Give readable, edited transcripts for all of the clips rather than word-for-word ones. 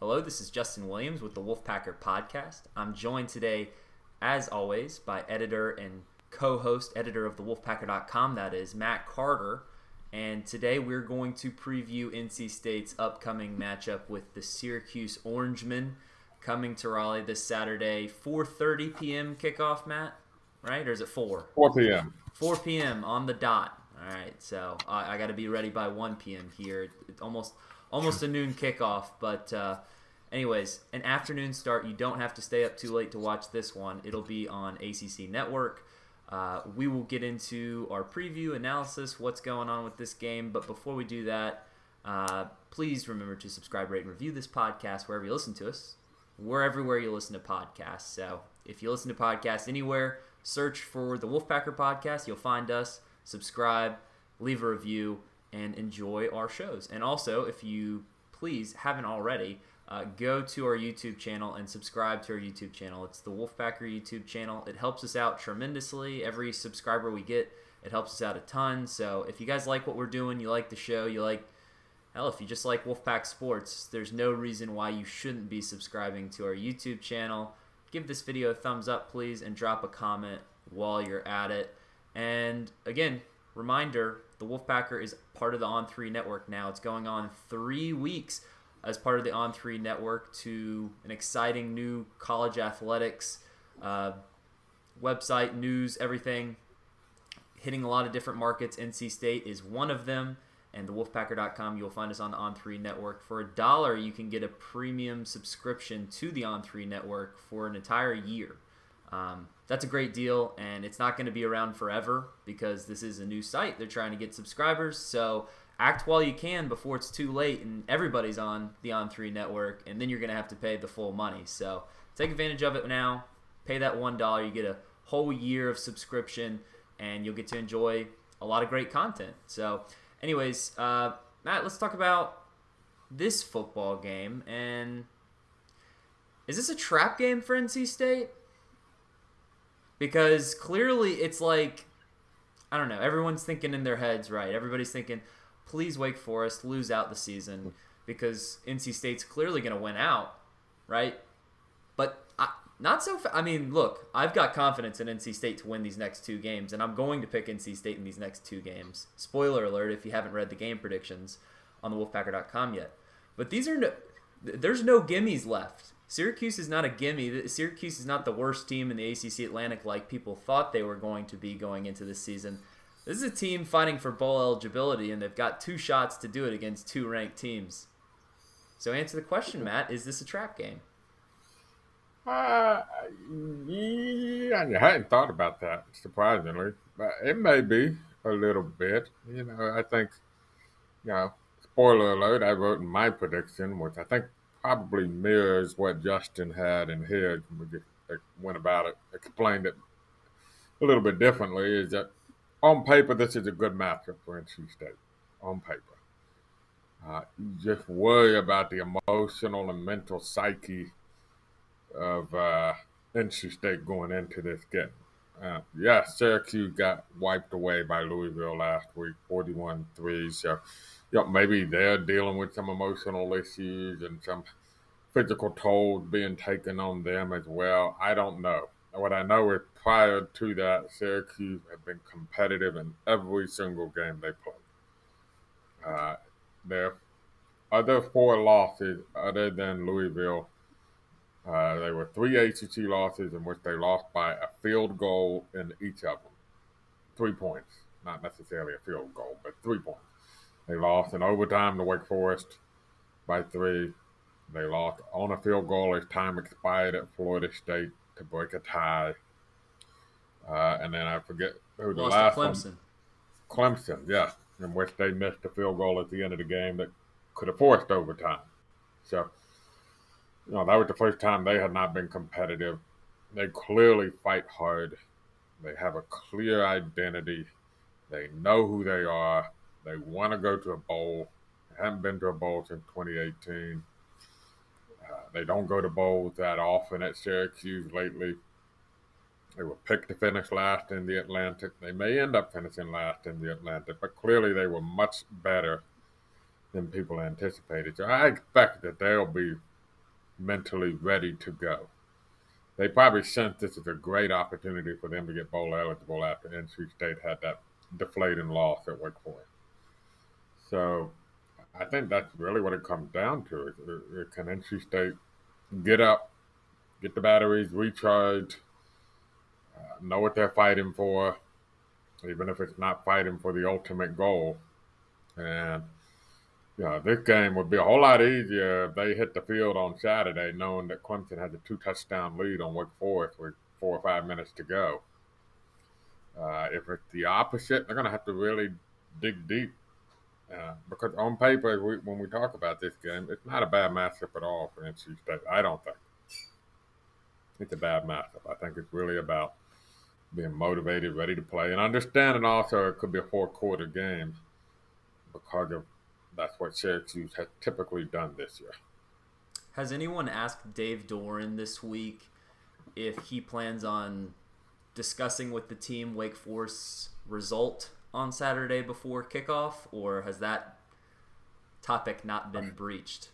Hello, this is Justin Williams with the Wolfpacker Podcast. I'm joined today, as always, by editor and co-host, editor of thewolfpacker.com, that is Matt Carter. And today we're going to preview NC State's upcoming matchup with the Syracuse Orangemen coming to Raleigh this Saturday. 4:30 p.m. kickoff, Matt, right? Or is it 4? 4 p.m. 4 p.m. on the dot. All right, so I got to be ready by 1 p.m. here. It's almost a noon kickoff, but anyways, an afternoon start. You don't have to stay up too late to watch this one. It'll be on ACC Network. We will get into our preview analysis, what's going on with this game. But before we do that, please remember to subscribe, rate, and review this podcast wherever you listen to us. We're everywhere you listen to podcasts. So if you listen to podcasts anywhere, search for the Wolfpacker Podcast. You'll find us. Subscribe, leave a review, and enjoy our shows. And also, if you please haven't already, go to our YouTube channel and subscribe to our YouTube channel. It's the Wolfpacker YouTube channel. It helps us out tremendously. Every subscriber we get, it helps us out a ton. So if you guys like what we're doing, you like the show, you like, hell, if you just like Wolfpack sports, there's no reason why you shouldn't be subscribing to our YouTube channel. Give this video a thumbs up, please, and drop a comment while you're at it. And again, reminder, the Wolfpacker is part of the On3 network now. It's going on 3 weeks as part of the On3 network to an exciting new college athletics website, news, everything. Hitting a lot of different markets. NC State is one of them. And thewolfpacker.com, you'll find us on the On3 network. For $1, you can get a premium subscription to the On3 network for an entire year. That's a great deal, and it's not going to be around forever because this is a new site. They're trying to get subscribers, so act while you can before it's too late and everybody's on the On3 network, and then you're going to have to pay the full money. So take advantage of it now. Pay that $1. You get a whole year of subscription, and you'll get to enjoy a lot of great content. So anyways, Matt, let's talk about this football game. And is this a trap game for NC State? Because clearly it's like, I don't know, everyone's thinking in their heads, right? Everybody's thinking, please Wake Forest lose out the season because NC State's clearly going to win out, right? But look, I've got confidence in NC State to win these next two games, and I'm going to pick NC State in these next two games. Spoiler alert if you haven't read the game predictions on the Wolfpacker.com yet. But there's no gimmies left. Syracuse is not a gimme. Syracuse is not the worst team in the ACC Atlantic like people thought they were going to be going into this season. This is a team fighting for bowl eligibility, and they've got 2 shots to do it against 2 ranked teams. So answer the question, Matt. Is this a trap game? Yeah, I hadn't thought about that, surprisingly. But it may be a little bit. You know, I think, you know, spoiler alert, I wrote in my prediction, which I think probably mirrors what Justin had in his when we went about it, explained it a little bit differently, is that on paper, this is a good matchup for NC State, on paper. You just worry about the emotional and mental psyche of NC State going into this game. Syracuse got wiped away by Louisville last week, 41-3, so yeah, maybe they're dealing with some emotional issues and some physical tolls being taken on them as well. I don't know. What I know is prior to that, Syracuse have been competitive in every single game they played. Their other 4 losses other than Louisville, they were 3 ACC losses in which they lost by a field goal in each of them. 3 points. Not necessarily a field goal, but 3 points. They lost in overtime to Wake Forest by 3. They lost on a field goal as time expired at Florida State to break a tie. And then I forget who the last one. Lost to Clemson. Clemson, yeah, in which they missed a field goal at the end of the game that could have forced overtime. So, you know, that was the first time they had not been competitive. They clearly fight hard. They have a clear identity. They know who they are. They want to go to a bowl. They haven't been to a bowl since 2018. They don't go to bowls that often at Syracuse lately. They were picked to finish last in the Atlantic. They may end up finishing last in the Atlantic, but clearly they were much better than people anticipated. So I expect that they'll be mentally ready to go. They probably sensed this as a great opportunity for them to get bowl eligible after NC State had that deflating loss at Wake Forest. So I think that's really what it comes down to. Can NC State get up, get the batteries recharged, know what they're fighting for, even if it's not fighting for the ultimate goal? And yeah, this game would be a whole lot easier if they hit the field on Saturday knowing that Clemson has a 2-touchdown lead on Wake Forest with 4 or 5 minutes to go. If it's the opposite, they're going to have to really dig deep. Because on paper, when we talk about this game, it's not a bad matchup at all for NC State. I don't think it's a bad matchup. I think it's really about being motivated, ready to play, and understanding also it could be a 4-quarter game because of that's what Syracuse has typically done this year. Has anyone asked Dave Doeren this week if he plans on discussing with the team Wake Forest's result on Saturday before kickoff, or has that topic not been breached?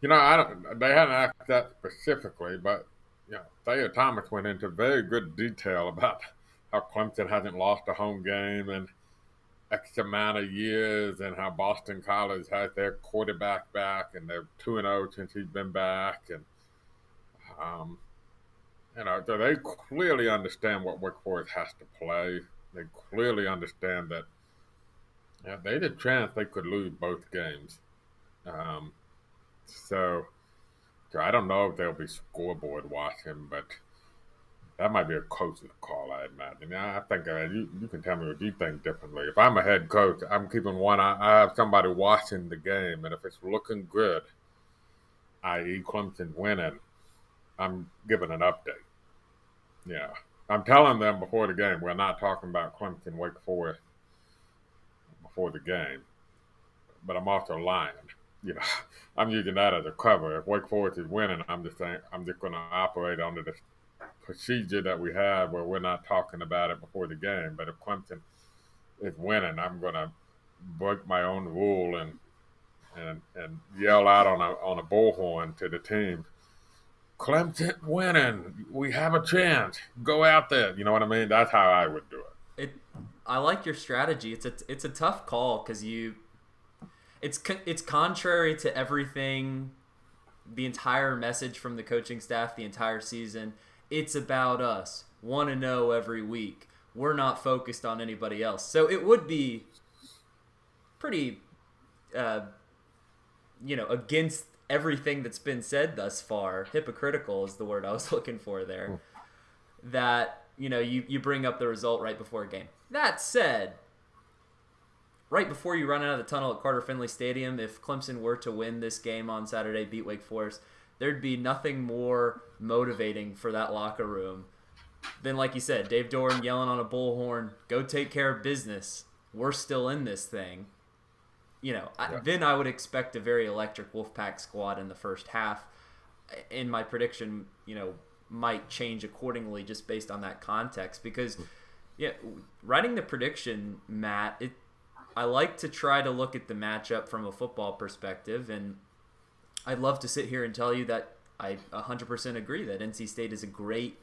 You know, they hadn't asked that specifically, but you know, Thayer Thomas went into very good detail about how Clemson hasn't lost a home game and X amount of years, and how Boston College has their quarterback back, and they're 2-0 since he's been back, and you know, so they clearly understand what Wake Forest has to play. They clearly understand that if they had a chance, they could lose both games. So I don't know if they'll be scoreboard watching, but that might be a coach's call, I imagine. I think you can tell me what you think differently. If I'm a head coach, I'm keeping one eye. I have somebody watching the game, and if it's looking good, i.e. Clemson winning, I'm giving an update. Yeah. I'm telling them before the game, we're not talking about Clemson Wake Forest before the game, but I'm also lying. You know, I'm using that as a cover. If Wake Forest is winning, I'm just saying, I'm just going to operate under the procedure that we have where we're not talking about it before the game. But if Clemson is winning, I'm going to break my own rule and yell out on a bullhorn to the team, Clemson winning, we have a chance, go out there. You know what I mean? That's how I would do it. I like your strategy. It's a tough call because it's contrary to everything, the entire message from the coaching staff the entire season. It's about us, 1-0 every week. We're not focused on anybody else. So it would be pretty, against everything that's been said thus far, hypocritical is the word I was looking for there, that, you know, you bring up the result right before a game. That said, right before you run out of the tunnel at Carter-Finley Stadium, if Clemson were to win this game on Saturday, beat Wake Forest, there'd be nothing more motivating for that locker room than, like you said, Dave Doeren yelling on a bullhorn, go take care of business. We're still in this thing. You know, yeah. Then I would expect a very electric Wolfpack squad in the first half. And my prediction, you know, might change accordingly just based on that context. Because, yeah, writing the prediction, Matt, I like to try to look at the matchup from a football perspective. And I'd love to sit here and tell you that I 100% agree that NC State is a great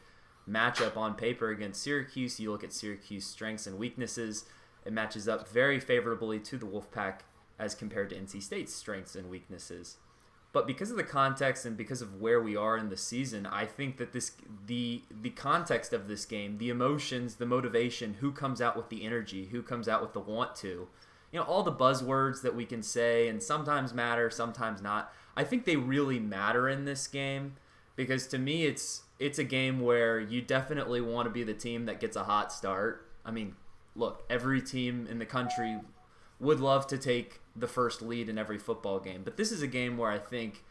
matchup on paper against Syracuse. You look at Syracuse's strengths and weaknesses, it matches up very favorably to the Wolfpack as compared to NC State's strengths and weaknesses. But because of the context and because of where we are in the season, I think that the context of this game, the emotions, the motivation, who comes out with the energy, who comes out with the want to, you know, all the buzzwords that we can say and sometimes matter, sometimes not, I think they really matter in this game, because to me it's a game where you definitely want to be the team that gets a hot start. I mean, look, every team in the country would love to take the first lead in every football game. But this is a game where I think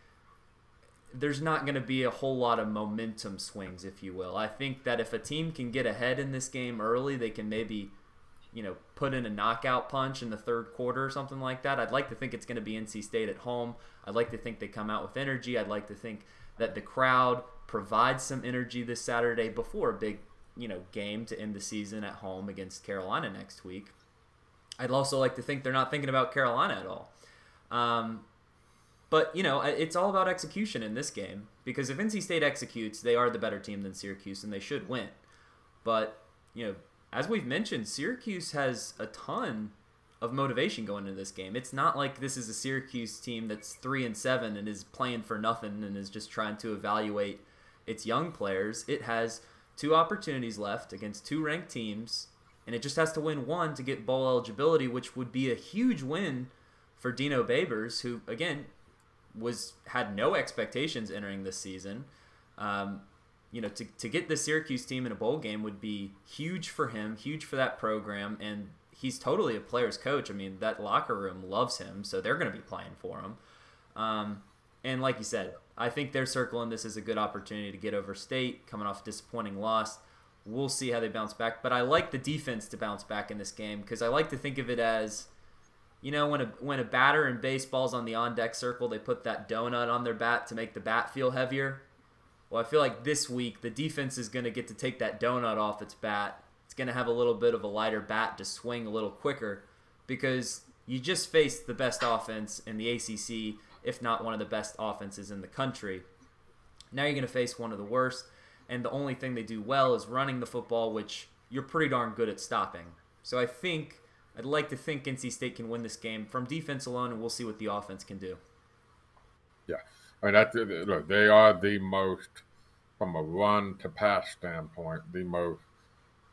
there's not going to be a whole lot of momentum swings, if you will. I think that if a team can get ahead in this game early, they can maybe, you know, put in a knockout punch in the third quarter or something like that. I'd like to think it's going to be NC State at home. I'd like to think they come out with energy. I'd like to think that the crowd provides some energy this Saturday before a big, you know, game to end the season at home against Carolina next week. I'd also like to think they're not thinking about Carolina at all. But, you know, it's all about execution in this game, because if NC State executes, they are the better team than Syracuse, and they should win. But, you know, as we've mentioned, Syracuse has a ton of motivation going into this game. It's not like this is a Syracuse team that's 3-7 and is playing for nothing and is just trying to evaluate its young players. It has two opportunities left against two ranked teams, and it just has to win one to get bowl eligibility, which would be a huge win for Dino Babers, who, again, had no expectations entering this season. You know, to get the Syracuse team in a bowl game would be huge for him, huge for that program, and he's totally a player's coach. I mean, that locker room loves him, so they're going to be playing for him. And like you said, I think they're circling this as a good opportunity to get over State, coming off a disappointing loss. We'll see how they bounce back, but I like the defense to bounce back in this game, because I like to think of it as, you know, when a batter in baseball's on the on-deck circle, they put that donut on their bat to make the bat feel heavier. Well, I feel like this week the defense is going to get to take that donut off its bat. It's going to have a little bit of a lighter bat to swing a little quicker, because you just faced the best offense in the ACC, if not one of the best offenses in the country. Now you're going to face one of the worst, and the only thing they do well is running the football, which you're pretty darn good at stopping. So I think... I'd like to think NC State can win this game from defense alone, and we'll see what the offense can do. Yeah. I mean, look, they are the most, from a run-to-pass standpoint, the most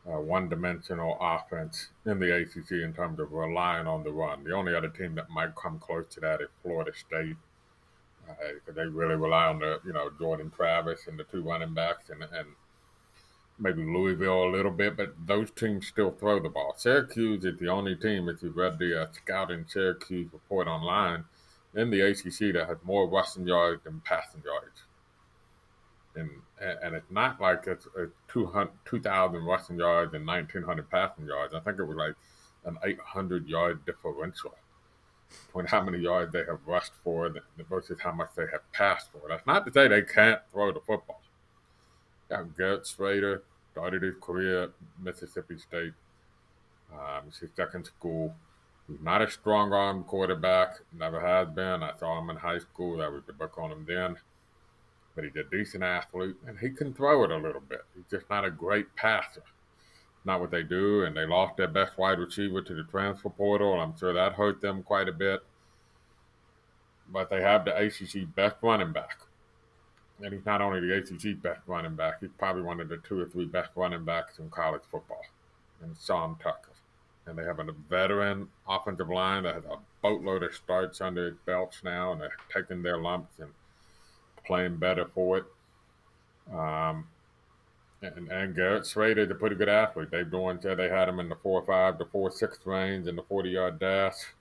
one-dimensional offense in the ACC in terms of relying on the run. The only other team that might come close to that is Florida State. They really rely on the, you know, Jordan Travis and the two running backs and maybe Louisville a little bit, but those teams still throw the ball. Syracuse is the only team, if you've read the Scouting Syracuse report online, in the ACC that has more rushing yards than passing yards. And it's not like it's 2,000 rushing yards and 1,900 passing yards. I think it was like an 800-yard differential between how many yards they have rushed for versus how much they have passed for. That's not to say they can't throw the football. Yeah, Garrett Schrader started his career at Mississippi State. It's his second school. He's not a strong arm quarterback, never has been. I saw him in high school. That was the book on him then. But he's a decent athlete, and he can throw it a little bit. He's just not a great passer. Not what they do, and they lost their best wide receiver to the transfer portal. I'm sure that hurt them quite a bit. But they have the ACC best running back. And he's not only the ACC best running back, he's probably one of the two or three best running backs in college football, and Sean Tucker. And they have a veteran offensive line that has a boatload of starts under its belts now, and they're taking their lumps and playing better for it. And Garrett Schrader is a pretty good athlete. Dave Doeren said they had him in the 4.5 to 4.6 range in the 40-yard dash.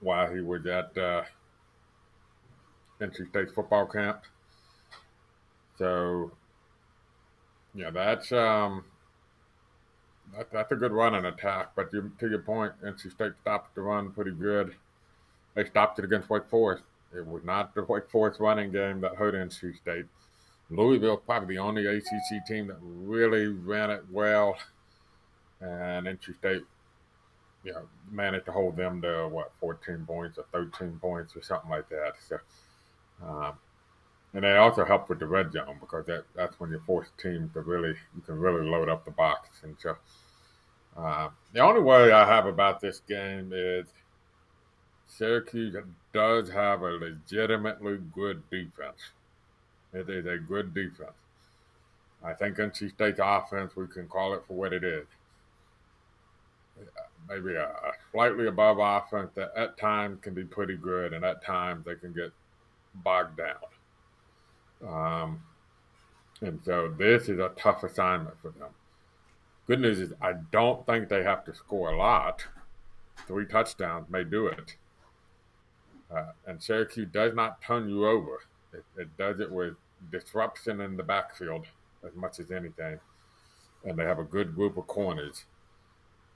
While he was at NC State football camp. So, yeah, that's a good running attack. But to your point, NC State stopped the run pretty good. They stopped it against Wake Forest. It was not the Wake Forest running game that hurt NC State. Louisville probably the only ACC team that really ran it well. And NC State, you know, managed to hold them to, 14 points or 13 points or something like that. So, and they also helped with the red zone, because that's when you force teams to really, you can really load up the box. And so the only worry I have about this game is Syracuse does have a legitimately good defense. It is a good defense. I think NC State's offense, we can call it for what it is. Maybe a slightly above offense that at times can be pretty good, and at times they can get bogged down. And so this is a tough assignment for them. Good news is I don't think they have to score a lot. 3 touchdowns may do it. And Syracuse does not turn you over. It does it with disruption in the backfield as much as anything. And they have a good group of corners.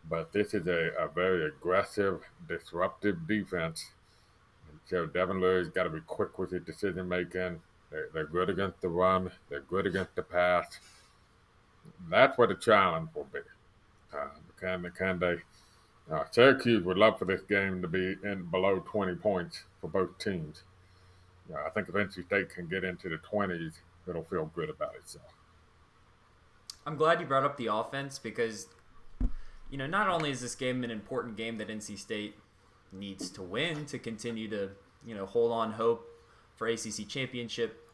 But this is a very aggressive, disruptive defense. And so Devin Leary's got to be quick with his decision-making. They're good against the run. They're good against the pass. That's where the challenge will be. Can they Syracuse would love for this game to be in below 20 points for both teams. I think if NC State can get into the 20s, it'll feel good about itself. I'm glad you brought up the offense because, you know, not only is this game an important game that NC State needs to win to continue to, you know, hold on hope for ACC championship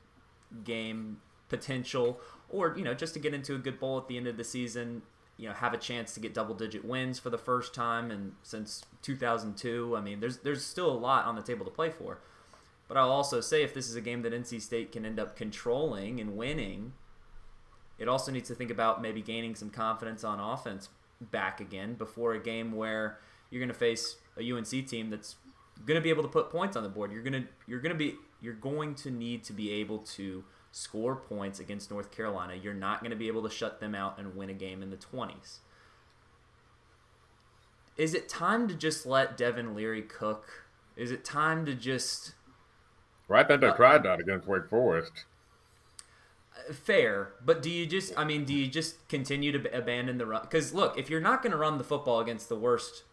game potential, or, you know, just to get into a good bowl at the end of the season, you know, have a chance to get double-digit wins for the first time and since 2002. I mean, there's still a lot on the table to play for. But I'll also say if this is a game that NC State can end up controlling and winning, it also needs to think about maybe gaining some confidence on offense back again before a game where you're going to face a UNC team that's going to be able to put points on the board. You're going to need to be able to score points against North Carolina. You're not going to be able to shut them out and win a game in the 20s. Is it time to just let Devin Leary cook? Is it time to just... Right, that they tried that against Wake Forest. Fair, but do you just continue to abandon the run? Because, look, if you're not going to run the football against the worst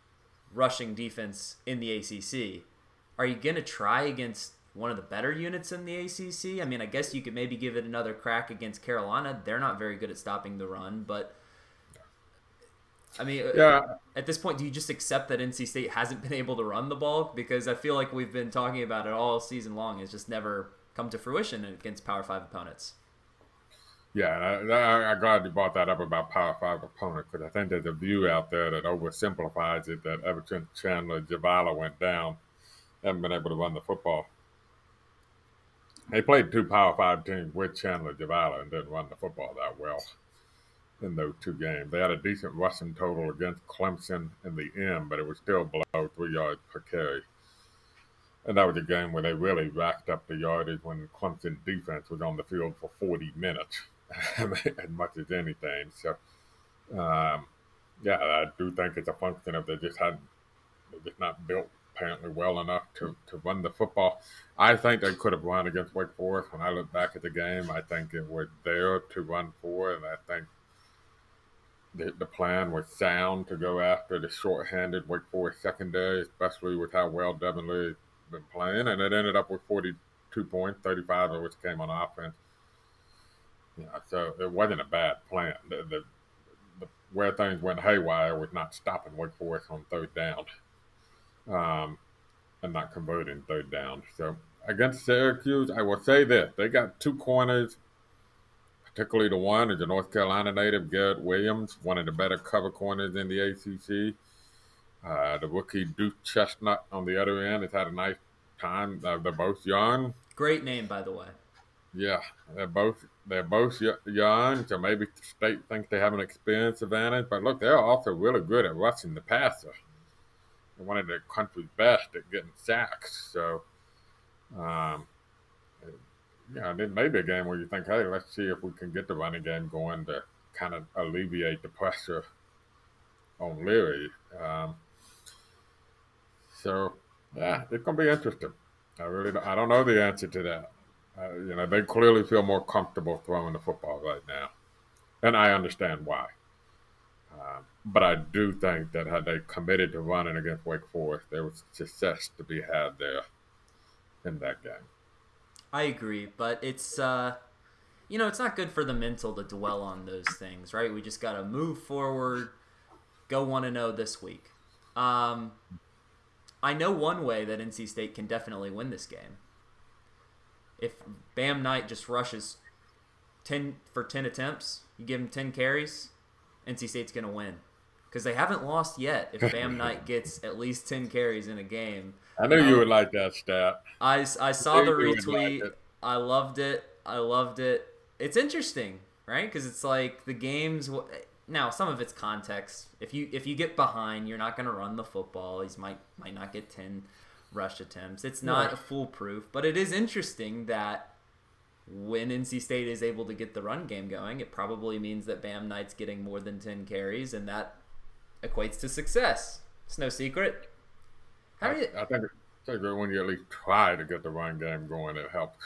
rushing defense in the ACC, are you going to try against one of the better units in the ACC? I mean, I guess you could maybe give it another crack against Carolina. They're not very good at stopping the run, but I mean, at this point, do you just accept that NC State hasn't been able to run the ball? Because I feel like we've been talking about it all season long. It's just never come to fruition against Power 5 opponents. Yeah, and I'm glad you brought that up about Power 5 opponents, because I think there's a view out there that oversimplifies it, that Everton Chandler Javala went down, haven't been able to run the football. They played two Power 5 teams with Chandler Javala and didn't run the football that well in those two games. They had a decent rushing total against Clemson in the end, but it was still below 3 yards per carry. And that was a game where they really racked up the yardage when Clemson defense was on the field for 40 minutes, as much as anything. So, I do think it's a function of they're just not built apparently well enough to run the football. I think they could have run against Wake Forest. When I look back at the game, I think it was there to run for, and I think the plan was sound to go after the shorthanded Wake Forest secondary, especially with how well Devin Leary had been playing, and it ended up with 42 points, 35 of which came on offense. So it wasn't a bad plan. The where things went haywire was not stopping Wake Forest on third down. And not converting third down. So against Syracuse, I will say this. They got two corners, particularly the one is a North Carolina native, Garrett Williams, one of the better cover corners in the ACC. The rookie Duke Chestnut on the other end has had a nice time. They're both young. Great name, by the way. Yeah, they're both young, so maybe State thinks they have an experience advantage. But look, they're also really good at rushing the passer. One of the country's best at getting sacks. So, it may be a game where you think, hey, let's see if we can get the running game going to kind of alleviate the pressure on Leary. It's going to be interesting. I don't know the answer to that. They clearly feel more comfortable throwing the football right now. And I understand why. But I do think that had they committed to running against Wake Forest, there was success to be had there in that game. I agree, but it's, it's not good for the mental to dwell on those things, right? We just got to move forward, go 1-0 this week. I know one way that NC State can definitely win this game. If Bam Knight just rushes 10 for 10 attempts, you give him 10 carries, NC State's going to win because they haven't lost yet if Bam Knight gets at least 10 carries in a game. I knew you would like that stat. I saw the retweet. Like I loved it. It's interesting, right? Because it's like the games – now, some of it's context. If you get behind, you're not going to run the football. He might not get 10 rush attempts. It's not foolproof, but it is interesting that when NC State is able to get the run game going, it probably means that Bam Knight's getting more than 10 carries, and that equates to success. It's no secret. I think it's a good when you at least try to get the run game going. It helps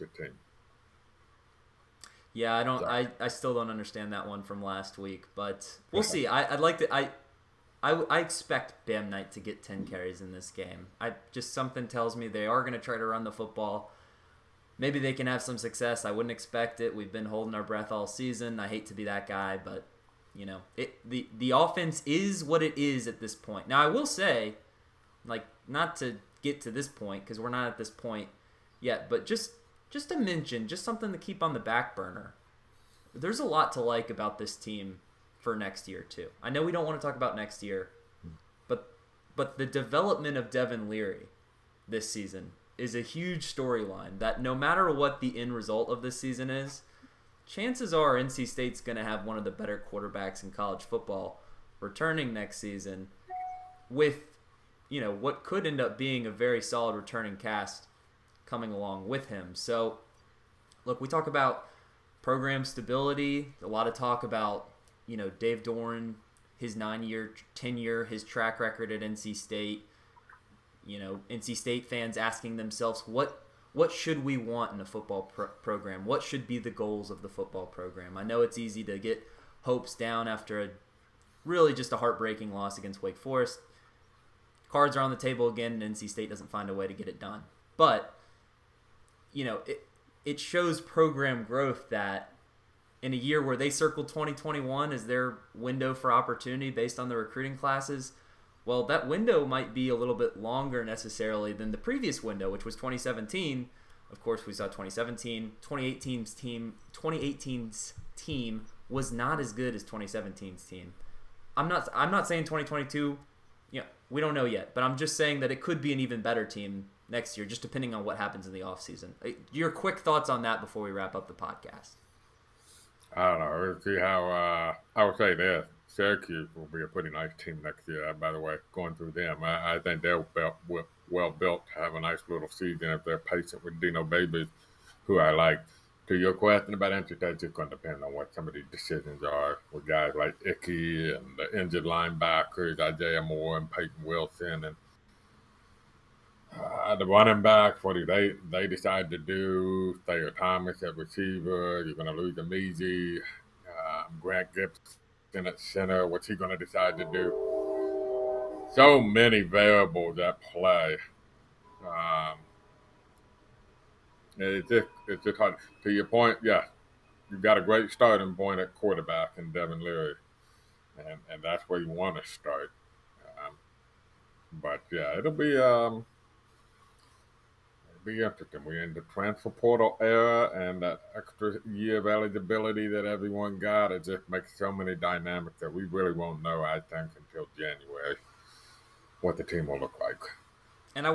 your team. Yeah, I still don't understand that one from last week, but we'll see. I, I'd like to. I I expect Bam Knight to get 10 carries in this game. Something tells me they are going to try to run the football. Maybe they can have some success. I wouldn't expect it. We've been holding our breath all season. I hate to be that guy, but you know, the offense is what it is at this point. Now, I will say, like, not to get to this point because we're not at this point yet, but just to mention, just something to keep on the back burner. There's a lot to like about this team for next year too. I know we don't want to talk about next year, but the development of Devin Leary this season is a huge storyline that no matter what the end result of this season is, chances are NC State's going to have one of the better quarterbacks in college football returning next season with, you know, what could end up being a very solid returning cast coming along with him. So, look, we talk about program stability, a lot of talk about, you know, Dave Doeren, his 9-year tenure, his track record at NC State. You know, NC State fans asking themselves, what should we want in a football program? What should be the goals of the football program? I know it's easy to get hopes down after a heartbreaking loss against Wake Forest. Cards are on the table again, and NC State doesn't find a way to get it done. But, you know, it shows program growth that in a year where they circled 2021 as their window for opportunity based on the recruiting classes, well, that window might be a little bit longer necessarily than the previous window, which was 2017. Of course, we saw 2017. 2018's team was not as good as 2017's team. I'm not saying 2022, you know, we don't know yet, but I'm just saying that it could be an even better team next year, just depending on what happens in the offseason. Your quick thoughts on that before we wrap up the podcast. I don't know. We'll see how I would say this. Syracuse will be a pretty nice team next year, by the way, going through them. I think they're well built to have a nice little season if they're patient with Dino Babers, who I like. To your question about NC State, it's just going to depend on what some of these decisions are with guys like Icky and the injured linebackers, Isaiah Moore and Peyton Wilson, and the running backs, what do they decide to do? Thayer Thomas at receiver, you're going to lose a Meezy, Grant Gibson at center, what's he going to decide to do? So many variables at play. It's just hard. To your point, yeah, you've got a great starting point at quarterback in Devin Leary, and that's where you want to start. But yeah, it'll be interesting. We're in the transfer portal era, and that extra year of eligibility that everyone got, it just makes so many dynamics that we really won't know, I think, until January what the team will look like. And I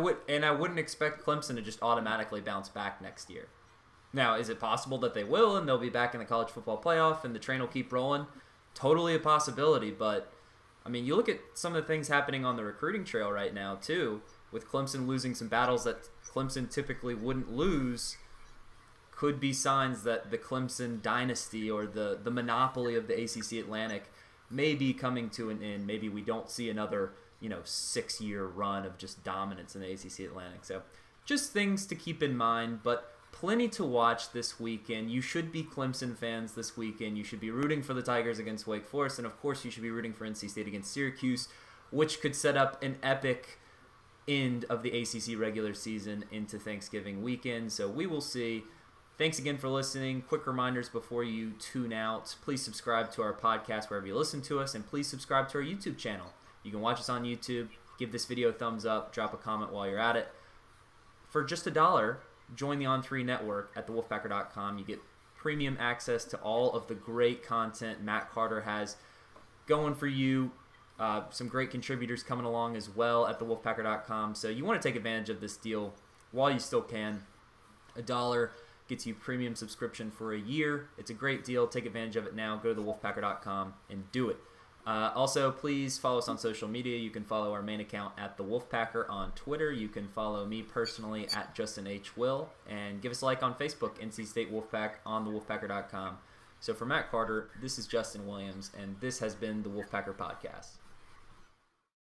wouldn't expect Clemson to just automatically bounce back next year. Now, is it possible that they will and they'll be back in the college football playoff and the train will keep rolling? Totally a possibility, but I mean, you look at some of the things happening on the recruiting trail right now too, with Clemson losing some battles that Clemson typically wouldn't lose, could be signs that the Clemson dynasty or the monopoly of the ACC Atlantic may be coming to an end. Maybe we don't see another, you know, 6-year run of just dominance in the ACC Atlantic. So just things to keep in mind, but plenty to watch this weekend. You should be Clemson fans this weekend. You should be rooting for the Tigers against Wake Forest, and of course you should be rooting for NC State against Syracuse, which could set up an epic end of the ACC regular season into Thanksgiving weekend. So we will see. Thanks again for listening. Quick reminders before you tune out. Please subscribe to our podcast wherever you listen to us, and please subscribe to our YouTube channel. You can watch us on YouTube. Give this video a thumbs up. Drop a comment while you're at it. For just $1, join the On3 network at thewolfpacker.com. You get premium access to all of the great content Matt Carter has going for you. Some great contributors coming along as well at thewolfpacker.com. So you want to take advantage of this deal while you still can. $1 gets you premium subscription for a year. It's a great deal. Take advantage of it now. Go to thewolfpacker.com and do it. Also, please follow us on social media. You can follow our main account at The Wolfpacker on Twitter. You can follow me personally at Justin H. Will. And give us a like on Facebook, NC State Wolfpack on thewolfpacker.com. So for Matt Carter, this is Justin Williams, and this has been The Wolfpacker Podcast.